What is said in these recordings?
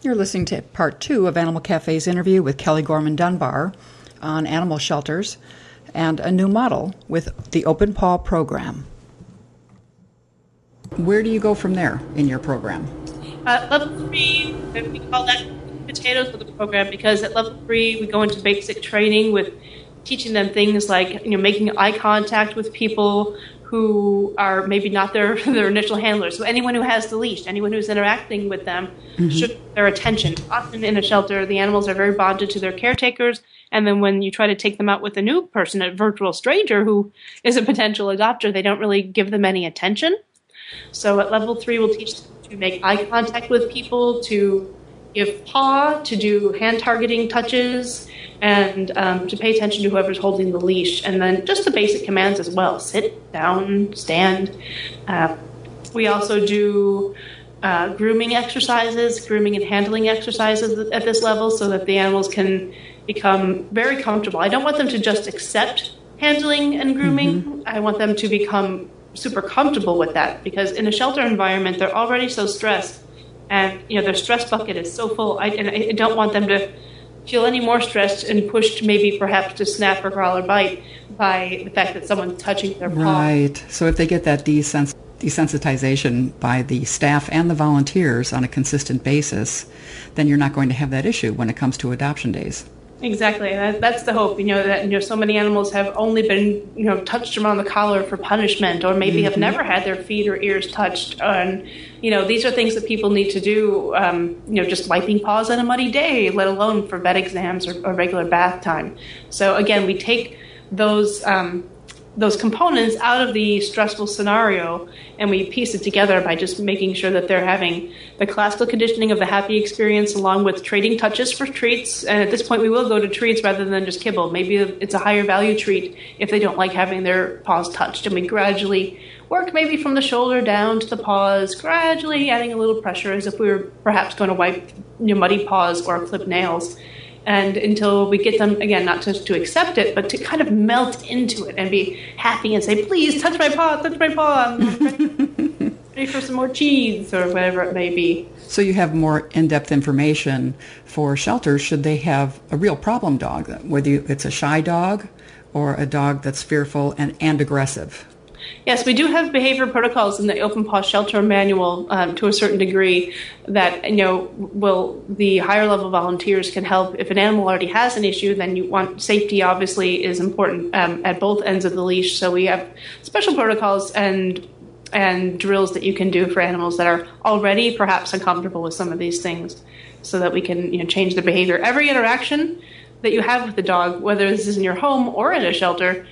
You're listening to part two of Animal Cafe's interview with Kelly Gorman-Dunbar on animal shelters and a new model with the Open Paw program. Where do you go from there in your program? Level 3, we call that potatoes of the program, because at level 3 we go into basic training with teaching them things like making eye contact with people who are maybe not their initial handlers. So anyone who has the leash, anyone who's interacting with them, should their attention. Often in a shelter, the animals are very bonded to their caretakers, and then when you try to take them out with a new person, a virtual stranger who is a potential adopter, they don't really give them any attention. So at level 3, we'll teach them to make eye contact with people, to give paw, to do hand targeting touches, and to pay attention to whoever's holding the leash. And then just the basic commands as well: sit, down, stand. We also do grooming exercises, grooming and handling exercises at this level, so that the animals can become very comfortable. I don't want them to just accept handling and grooming. I want them to become super comfortable with that, because in a shelter environment, they're already so stressed. And, their stress bucket is so full, and I don't want them to feel any more stressed and pushed maybe perhaps to snap or growl or bite by the fact that someone's touching their paw. Right. So if they get that desensitization by the staff and the volunteers on a consistent basis, then you're not going to have that issue when it comes to adoption days. Exactly. That's the hope, that so many animals have only been, touched around the collar for punishment, or maybe have never had their feet or ears touched. And, these are things that people need to do, just wiping paws on a muddy day, let alone for vet exams or regular bath time. So, again, we take those components out of the stressful scenario, and we piece it together by just making sure that they're having the classical conditioning of the happy experience along with trading touches for treats. And at this point, we will go to treats rather than just kibble. Maybe it's a higher value treat if they don't like having their paws touched. And we gradually work maybe from the shoulder down to the paws, gradually adding a little pressure as if we were perhaps going to wipe muddy paws or clip nails. And until we get them, again, not just to accept it, but to kind of melt into it and be happy and say, please, touch my paw, I'm ready for some more cheese or whatever it may be. So you have more in-depth information for shelters should they have a real problem dog, whether it's a shy dog or a dog that's fearful and aggressive. Yes, we do have behavior protocols in the Open Paw Shelter Manual to a certain degree that, the higher level volunteers can help. If an animal already has an issue, then safety obviously is important at both ends of the leash. So we have special protocols and drills that you can do for animals that are already perhaps uncomfortable with some of these things, so that we can change their behavior. Every interaction that you have with the dog, whether this is in your home or in a shelter,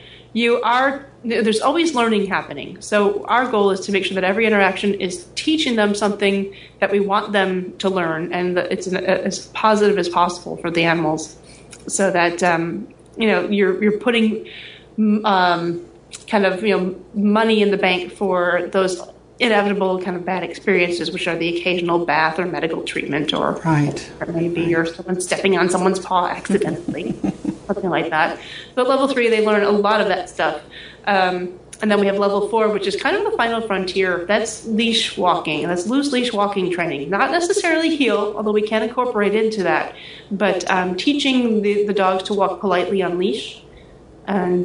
there's always learning happening. So our goal is to make sure that every interaction is teaching them something that we want them to learn, and that it's as positive as possible for the animals, so that you're putting money in the bank for those inevitable kind of bad experiences, which are the occasional bath or medical treatment, or or someone stepping on someone's paw accidentally. Something like that. But level 3, they learn a lot of that stuff. And then we have level 4, which is kind of the final frontier. That's leash walking. That's loose leash walking training. Not necessarily heel, although we can incorporate into that. But teaching the dogs to walk politely on leash. And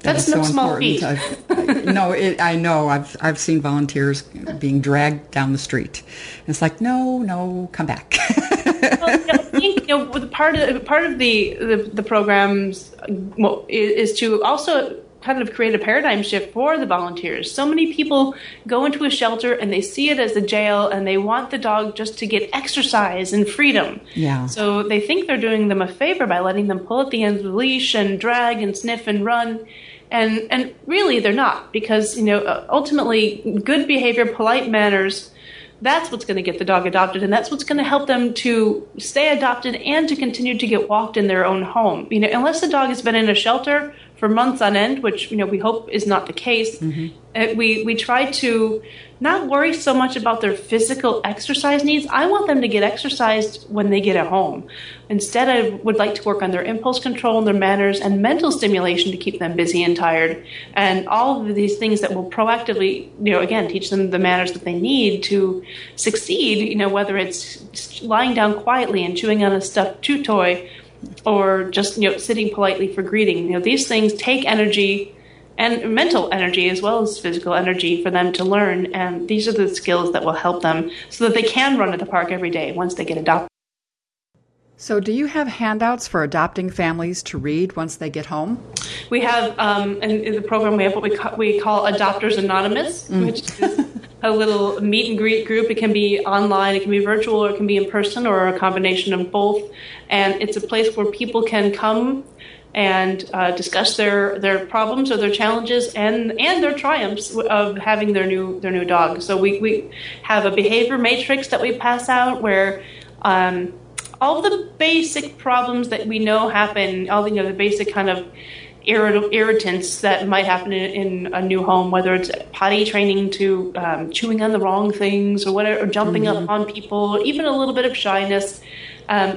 that's no small feat. I know. I've seen volunteers being dragged down the street. And it's like, no, come back. I think part of the program's is to also kind of create a paradigm shift for the volunteers. So many people go into a shelter and they see it as a jail, and they want the dog just to get exercise and freedom. Yeah. So they think they're doing them a favor by letting them pull at the ends of the leash and drag and sniff and run. And really they're not, because ultimately good behavior, polite manners, that's what's going to get the dog adopted, and that's what's going to help them to stay adopted and to continue to get walked in their own home. Unless the dog has been in a shelter for months on end, which, you know, we hope is not the case. Mm-hmm. We try to not worry so much about their physical exercise needs. I want them to get exercised when they get at home. Instead, I would like to work on their impulse control and their manners and mental stimulation to keep them busy and tired, and all of these things that will proactively, you know, again, teach them the manners that they need to succeed, you know, whether it's lying down quietly and chewing on a stuffed chew toy or just, you know, sitting politely for greeting. You know, these things take energy and mental energy as well as physical energy for them to learn, and these are the skills that will help them so that they can run at the park every day once they get adopted. So do you have handouts for adopting families to read once they get home? We have, in the program, we have what we call Adopters Anonymous, which is a little meet and greet group. It can be online, it can be virtual, or it can be in person, or a combination of both. And it's a place where people can come and discuss their problems or their challenges and their triumphs of having their new dog. So we have a behavior matrix that we pass out where all the basic problems that we know happen, all the, you know, the basic kind of irritants that might happen in a new home, whether it's potty training to chewing on the wrong things or whatever, or jumping up on people, even a little bit of shyness,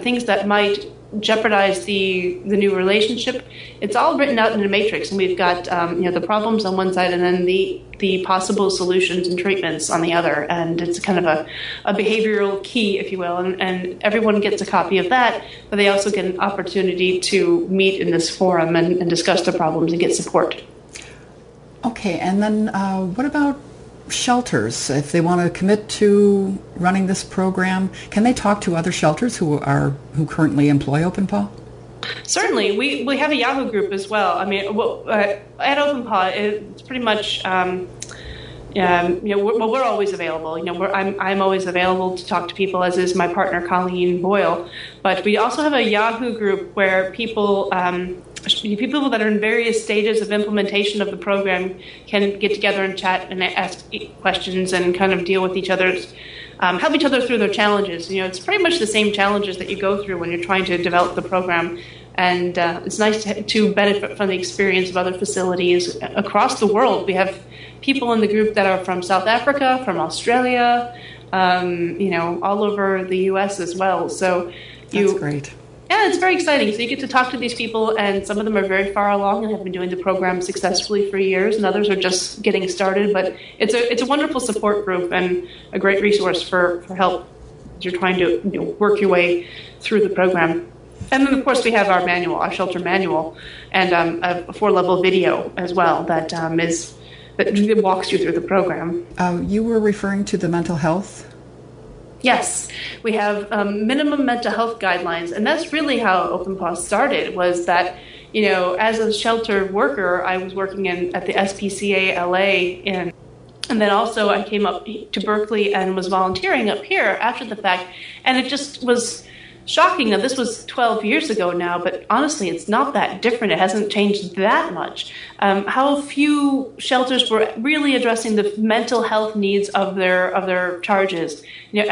things that might jeopardize the new relationship. It's all written out in a matrix, and we've got the problems on one side and then the possible solutions and treatments on the other. And it's kind of a behavioral key, if you will, and everyone gets a copy of that, but they also get an opportunity to meet in this forum and discuss their problems and get support. Okay, and then what about shelters? If they want to commit to running this program, can they talk to other shelters who currently employ Open Paw? Certainly. We have a Yahoo group as well. I mean, at Open Paw, it's pretty much we're always available. You know, I'm always available to talk to people, as is my partner Colleen Boyle. But we also have a Yahoo group where people that are in various stages of implementation of the program can get together and chat and ask questions and kind of deal with each other's, help each other through their challenges. You know, it's pretty much the same challenges that you go through when you're trying to develop the program. And it's nice to benefit from the experience of other facilities across the world. We have people in the group that are from South Africa, from Australia, all over the U.S. as well. So that's great. Yeah, it's very exciting. So you get to talk to these people, and some of them are very far along and have been doing the program successfully for years, and others are just getting started. But it's a wonderful support group and a great resource for help as you're trying to work your way through the program. And then, of course, we have our manual, our shelter manual, and a 4-level video as well that walks you through the program. You were referring to the mental health? Yes, we have minimum mental health guidelines, and that's really how Open Paw started, was that, you know, as a shelter worker, I was working at the SPCA LA, and then also I came up to Berkeley and was volunteering up here after the fact, and it just was shocking. Now, this was 12 years ago now, but honestly, it's not that different. It hasn't changed that much. How few shelters were really addressing the mental health needs of their charges. You know,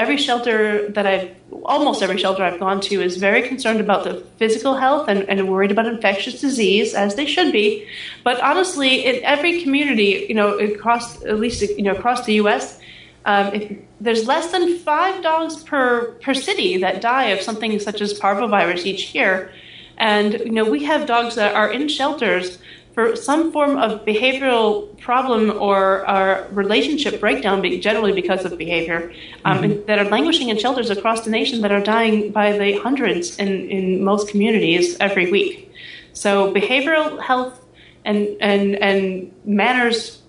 almost every shelter I've gone to is very concerned about the physical health and worried about infectious disease, as they should be. But honestly, in every community, you know, across the U.S., if there's less than 5 dogs per city that die of something such as parvovirus each year. And, you know, we have dogs that are in shelters for some form of behavioral problem or relationship breakdown, generally because of behavior, that are languishing in shelters across the nation that are dying by the hundreds in most communities every week. So behavioral health and manners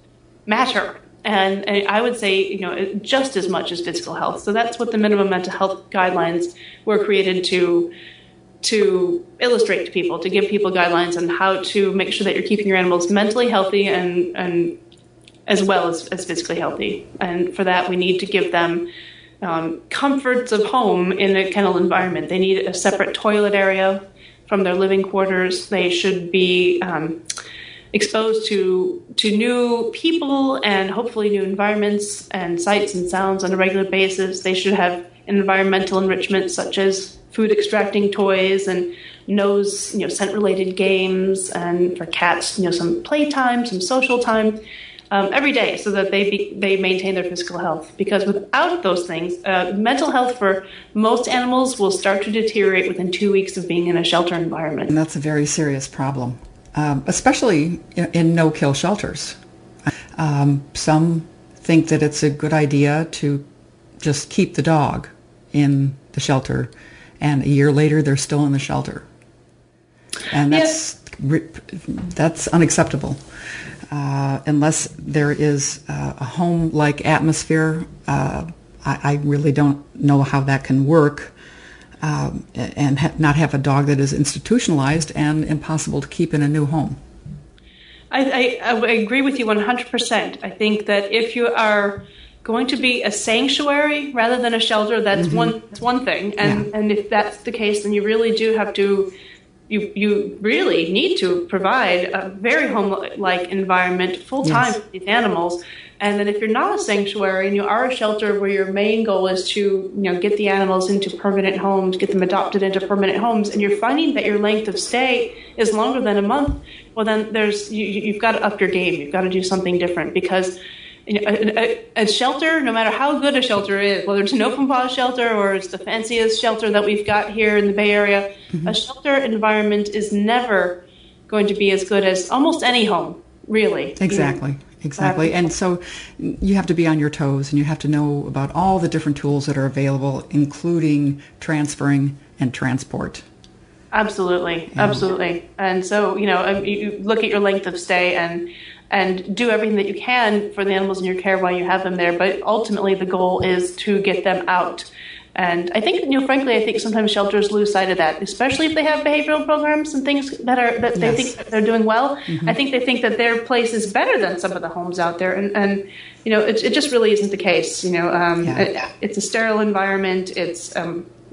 matter. And I would say, you know, just as much as physical health. So that's what the minimum mental health guidelines were created to illustrate to people, to give people guidelines on how to make sure that you're keeping your animals mentally healthy and as well as physically healthy. And for that, we need to give them comforts of home in a kennel environment. They need a separate toilet area from their living quarters. They should be exposed to new people and hopefully new environments and sights and sounds on a regular basis. They should have environmental enrichment such as food extracting toys and nose, scent related games, and for cats, some playtime, some social time, every day, so that they maintain their physical health. Because without those things, mental health for most animals will start to deteriorate within 2 weeks of being in a shelter environment. And that's a very serious problem, especially in no-kill shelters. Some think that it's a good idea to just keep the dog in the shelter, and a year later they're still in the shelter, and that's unacceptable. Unless there is a home-like atmosphere, I really don't know how that can work, and not have a dog that is institutionalized and impossible to keep in a new home. I agree with you 100%. I think that if you are going to be a sanctuary rather than a shelter, that's one thing. And and if that's the case, then you really do have to. You really need to provide a very home-like environment full-time for these animals. And then if you're not a sanctuary and you are a shelter where your main goal is to get the animals into permanent homes, get them adopted into permanent homes, and you're finding that your length of stay is longer than a month, well, then you've got to up your game. You've got to do something different, because a shelter, no matter how good a shelter is, whether it's an open paw shelter or it's the fanciest shelter that we've got here in the Bay Area, a shelter environment is never going to be as good as almost any home, really. Exactly. And so you have to be on your toes, and you have to know about all the different tools that are available, including transferring and transport. Absolutely. And so, you look at your length of stay and do everything that you can for the animals in your care while you have them there. But ultimately, the goal is to get them out. And I think, frankly, sometimes shelters lose sight of that, especially if they have behavioral programs and things that they think that they're doing well. I think they think that their place is better than some of the homes out there. And it just really isn't the case. It's a sterile environment. It's,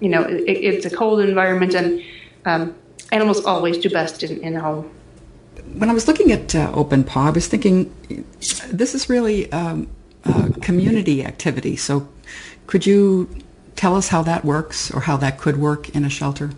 it's a cold environment. And animals always do best in a home. When I was looking at Open Paw, I was thinking this is really a community activity. So could you tell us how that works, or how that could work in a shelter?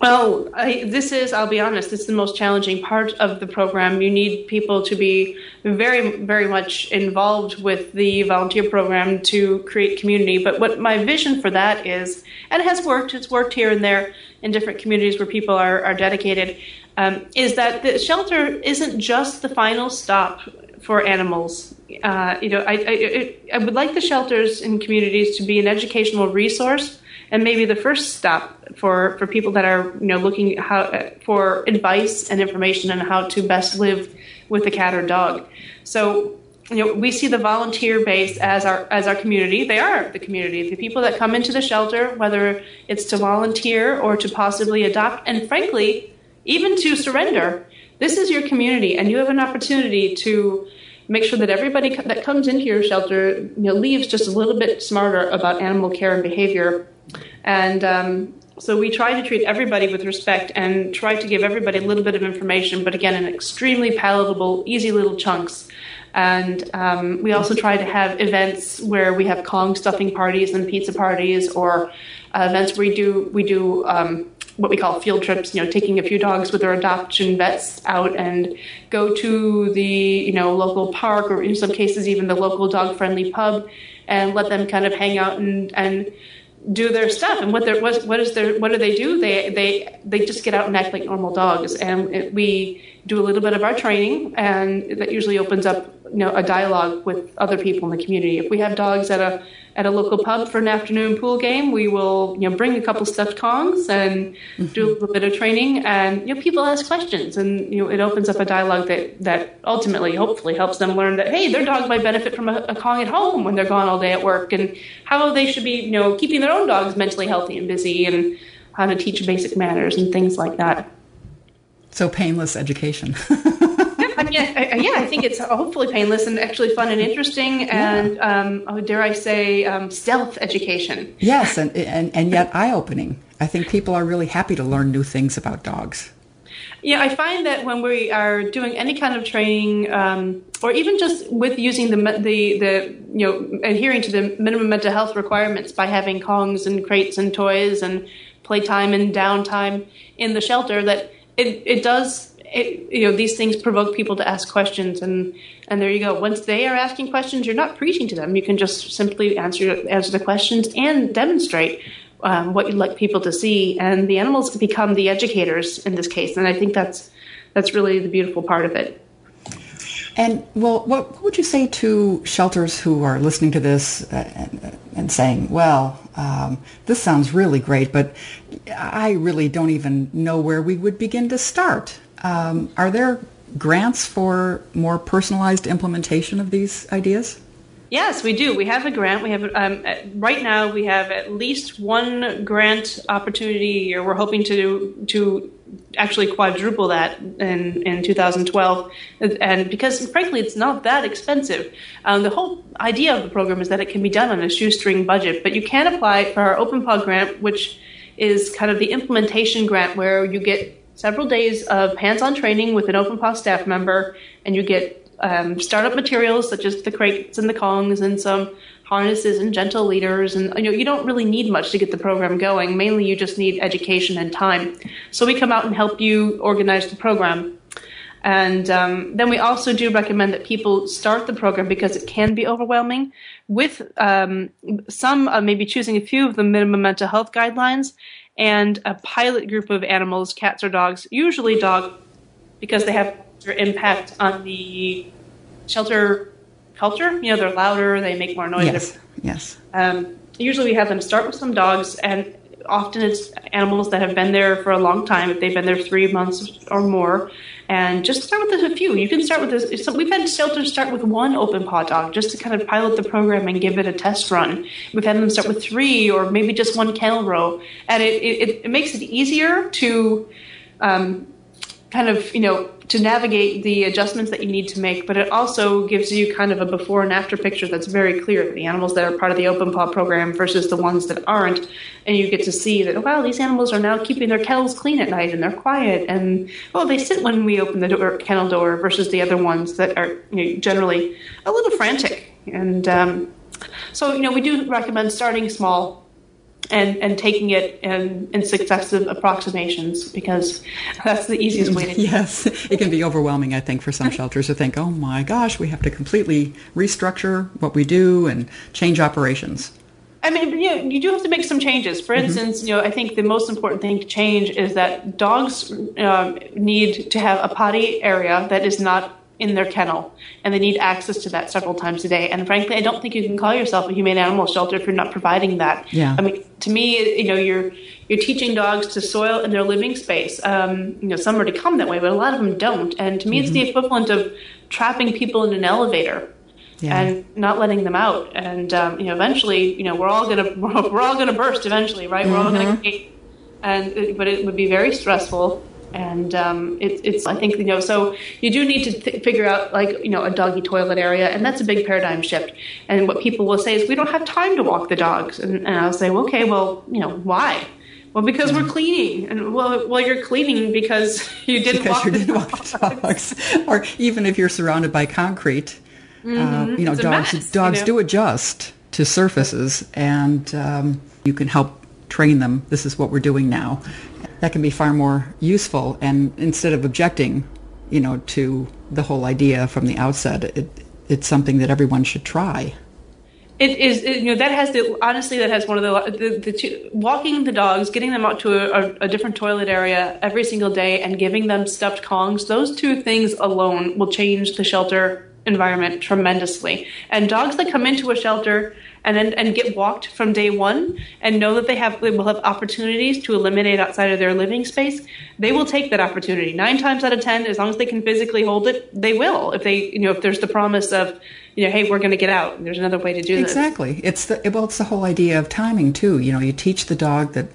Well, I'll be honest, this is the most challenging part of the program. You need people to be very, very much involved with the volunteer program to create community. But what my vision for that is, and it has worked, it's worked here and there in different communities where people are dedicated, is that the shelter isn't just the final stop for animals. I would like the shelters in communities to be an educational resource, and maybe the first stop for people that are looking for advice and information on how to best live with a cat or dog. So we see the volunteer base as our community. They are the community. The people that come into the shelter, whether it's to volunteer or to possibly adopt, and frankly, even to surrender, this is your community, and you have an opportunity to make sure that everybody that comes into your shelter leaves just a little bit smarter about animal care and behavior. And so we try to treat everybody with respect and try to give everybody a little bit of information, but again, in extremely palatable, easy little chunks. And we also try to have events where we have Kong stuffing parties and pizza parties, or events where we do what we call field trips, taking a few dogs with our adoption vets out and go to the local park, or in some cases even the local dog-friendly pub, and let them kind of hang out and do their stuff. And what do they do? They just get out and act like normal dogs. And we do a little bit of our training, and that usually opens up a dialogue with other people in the community. If we have dogs at a local pub for an afternoon pool game, we will bring a couple stuffed Kongs and do a little bit of training, and people ask questions, and it opens up a dialogue that ultimately, hopefully, helps them learn that hey, their dog might benefit from a Kong at home when they're gone all day at work, and how they should be keeping their own dogs mentally healthy and busy, and how to teach basic manners and things like that. So painless education. I think it's hopefully painless and actually fun and interesting, and dare I say, stealth education. Yes, and yet eye-opening. I think people are really happy to learn new things about dogs. Yeah, I find that when we are doing any kind of training, or even just with using the adhering to the minimum mental health requirements by having Kongs and crates and toys and playtime and downtime in the shelter, that these things provoke people to ask questions, and there you go. Once they are asking questions, you're not preaching to them. You can just simply answer the questions and demonstrate what you'd like people to see, and the animals become the educators in this case. And I think that's really the beautiful part of it. And, well, what would you say to shelters who are listening to this and saying, this sounds really great, but I really don't even know where we would begin to start? Are there grants for more personalized implementation of these ideas? Yes, we do. We have a grant. We have right now we have at least one grant opportunity, or we're hoping to actually quadruple that in 2012. And because, frankly, it's not that expensive. The whole idea of the program is that it can be done on a shoestring budget. But you can apply for our Open Paw grant, which is kind of the implementation grant, where you get several days of hands-on training with an Open Paw staff member, and you get startup materials such as the crates and the Kongs and some harnesses and gentle leaders, and you don't really need much to get the program going. Mainly you just need education and time. So we come out and help you organize the program. And then we also do recommend that people start the program, because it can be overwhelming, with maybe choosing a few of the minimum mental health guidelines and a pilot group of animals, cats or dogs, usually dog, because they have their impact on the shelter culture. They're louder, they make more noise. Yes. Usually we have them start with some dogs, and often it's animals that have been there for a long time, if they've been there 3 months or more. And just start with a few. You can start with this. So we've had shelters start with one Open Paw dog just to kind of pilot the program and give it a test run. We've had them start with three, or maybe just one kennel row. And it makes it easier to to navigate the adjustments that you need to make, but it also gives you kind of a before and after picture that's very clear. The animals that are part of the Open Paw program versus the ones that aren't, and you get to see that, these animals are now keeping their kennels clean at night, and they're quiet, and, they sit when we open the kennel door versus the other ones that are generally a little frantic. And we do recommend starting small, and taking it in successive approximations, because that's the easiest way to do it. Yes, it can be overwhelming, I think, for some shelters to think, oh my gosh, we have to completely restructure what we do and change operations. I mean, you do have to make some changes. For instance, I think the most important thing to change is that dogs need to have a potty area that is not in their kennel, and they need access to that several times a day. And frankly, I don't think you can call yourself a humane animal shelter if you're not providing that. Yeah. I mean, to me, you're teaching dogs to soil in their living space. Some already come that way, but a lot of them don't. And to me, it's the equivalent of trapping people in an elevator. Yeah. And not letting them out. And eventually, we're all gonna burst eventually, right? We're all gonna escape. But it would be very stressful. And it's I think, so you do need to figure out, a doggy toilet area, and that's a big paradigm shift. And what people will say is, we don't have time to walk the dogs. And I'll say, okay, why? Well, because we're cleaning. And, you're cleaning because you didn't walk the dogs. Or even if you're surrounded by concrete, dogs do adjust to surfaces, and you can help train them. This is what we're doing now. That can be far more useful, and instead of objecting, to the whole idea from the outset, it's something that everyone should try. It is, that has one of the two, walking the dogs, getting them out to a different toilet area every single day, and giving them stuffed Kongs. Those two things alone will change the shelter environment tremendously. And dogs that come into a shelter and get walked from day one, and know that they will have opportunities to eliminate outside of their living space, they will take that opportunity. 9 times out of 10, as long as they can physically hold it, they will. If they, if there's the promise of, hey, we're going to get out, and there's another way to do this. Exactly. It's the whole idea of timing too. You teach the dog that,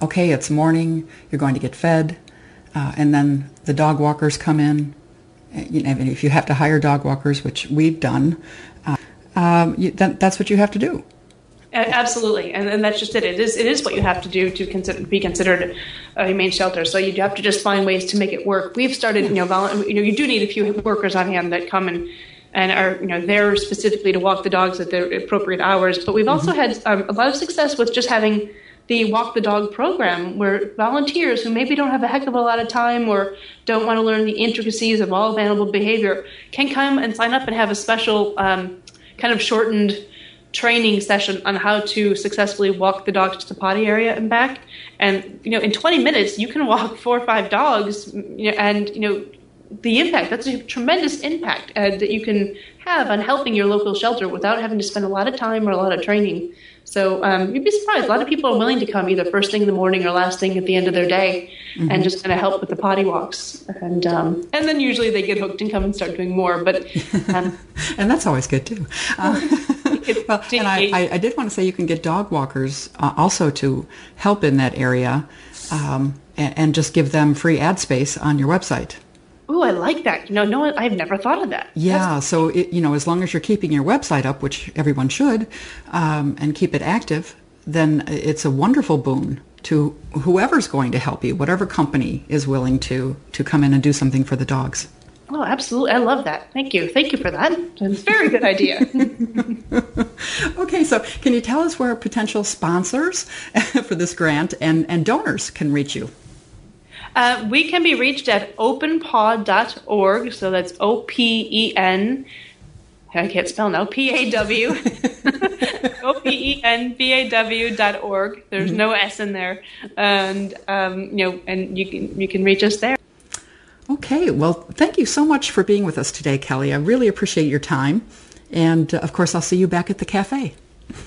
okay, it's morning, you're going to get fed, and then the dog walkers come in. If you have to hire dog walkers, which we've done. That's what you have to do. Absolutely, and that's just it. It is what you have to do to be considered a humane shelter. So you have to just find ways to make it work. We've started, you do need a few workers on hand that come and are there specifically to walk the dogs at the appropriate hours. But we've also had a lot of success with just having the Walk the Dog program, where volunteers who maybe don't have a heck of a lot of time or don't want to learn the intricacies of all of animal behavior can come and sign up and have a special kind of shortened training session on how to successfully walk the dogs to the potty area and back. And, you know, in 20 minutes, you can walk 4 or 5 dogs, and, you know, the impact, that's a tremendous impact that you can have on helping your local shelter without having to spend a lot of time or a lot of training. So you'd be surprised. A lot of people are willing to come either first thing in the morning or last thing at the end of their day and just kind of help with the potty walks. And then usually they get hooked and come and start doing more. But and that's always good, too. Well, and I did want to say you can get dog walkers also to help in that area and just give them free ad space on your website. Ooh, I like that. No, I've never thought of that. Yeah, so, as long as you're keeping your website up, which everyone should, and keep it active, then it's a wonderful boon to whoever's going to help you, whatever company is willing to come in and do something for the dogs. Oh, absolutely. I love that. Thank you. Thank you for that. It's a very good idea. Okay, so can you tell us where potential sponsors for this grant and donors can reach you? We can be reached at openpaw.org, so that's O-P-E-N, I can't spell now, P-A-W, openpaw.org. There's no S in there, and you can reach us there. Okay, well, thank you so much for being with us today, Kelly. I really appreciate your time, and of course, I'll see you back at the cafe.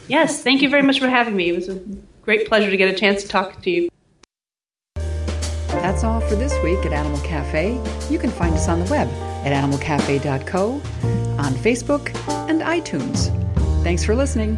Yes, thank you very much for having me. It was a great pleasure to get a chance to talk to you. That's all for this week at Animal Cafe. You can find us on the web at animalcafe.co, on Facebook, and iTunes. Thanks for listening.